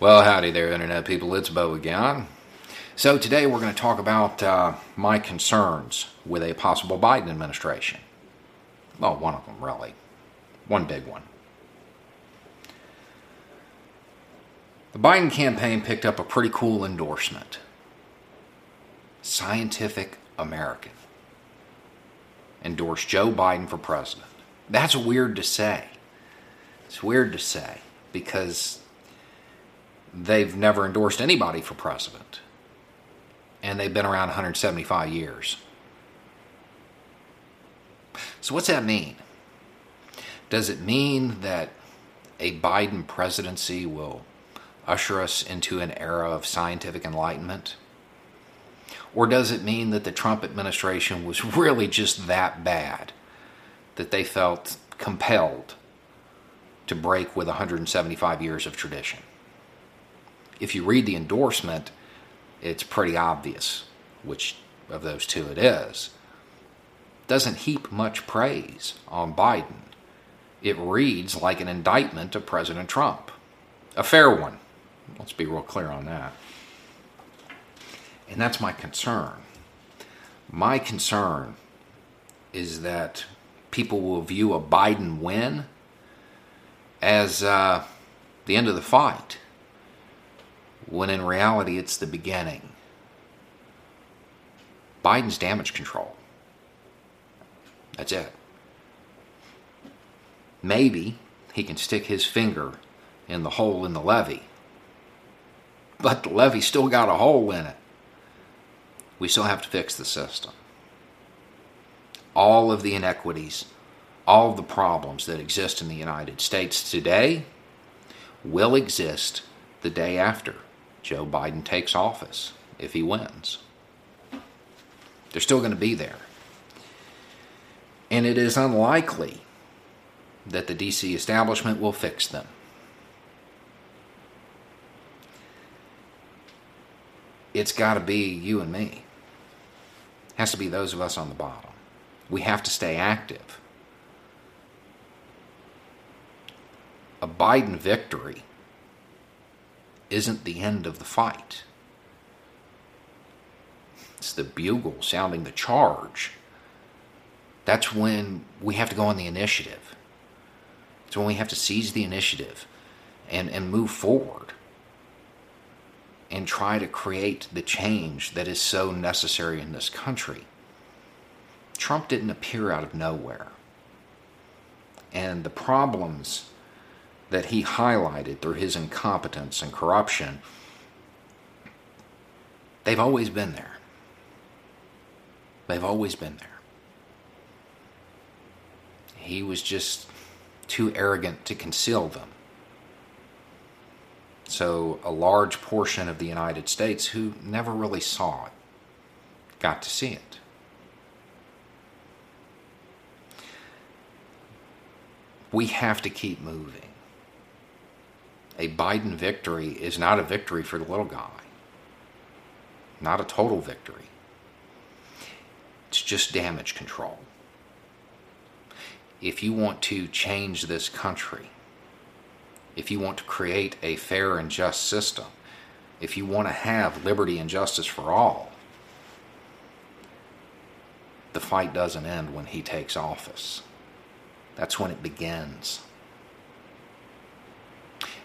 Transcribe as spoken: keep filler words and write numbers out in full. Well, howdy there, Internet people. It's Bo again. So today we're going to talk about uh, my concerns with a possible Biden administration. Well, one of them, really. One big one. The Biden campaign picked up a pretty cool endorsement. Scientific American endorsed Joe Biden for president. That's weird to say. It's weird to say because they've never endorsed anybody for president. And they've been around one hundred seventy-five years. So what's that mean? Does it mean that a Biden presidency will usher us into an era of scientific enlightenment? Or does it mean that the Trump administration was really just that bad that they felt compelled to break with one hundred seventy-five years of tradition? If you read the endorsement, it's pretty obvious which of those two it is. Doesn't heap much praise on Biden. It reads like an indictment of President Trump. A fair one. Let's be real clear on that. And that's my concern. My concern is that people will view a Biden win as uh, the end of the fight, when in reality it's the beginning. Biden's damage control. That's it. Maybe he can stick his finger in the hole in the levee, but the levee still got a hole in it. We still have to fix the system. All of the inequities, all of the problems that exist in the United States today will exist the day after Joe Biden takes office, if he wins. They're still going to be there. And it is unlikely that the D C establishment will fix them. It's got to be you and me. It has to be those of us on the bottom. We have to stay active. A Biden victory isn't the end of the fight. It's the bugle sounding the charge. That's when we have to go on the initiative. It's when we have to seize the initiative and, and move forward and try to create the change that is so necessary in this country. Trump didn't appear out of nowhere. And the problems that he highlighted through his incompetence and corruption, they've always been there. They've always been there. He was just too arrogant to conceal them. So a large portion of the United States who never really saw it got to see it. We have to keep moving. A Biden victory is not a victory for the little guy. Not a total victory. It's just damage control. If you want to change this country, if you want to create a fair and just system, if you want to have liberty and justice for all, the fight doesn't end when he takes office. That's when it begins.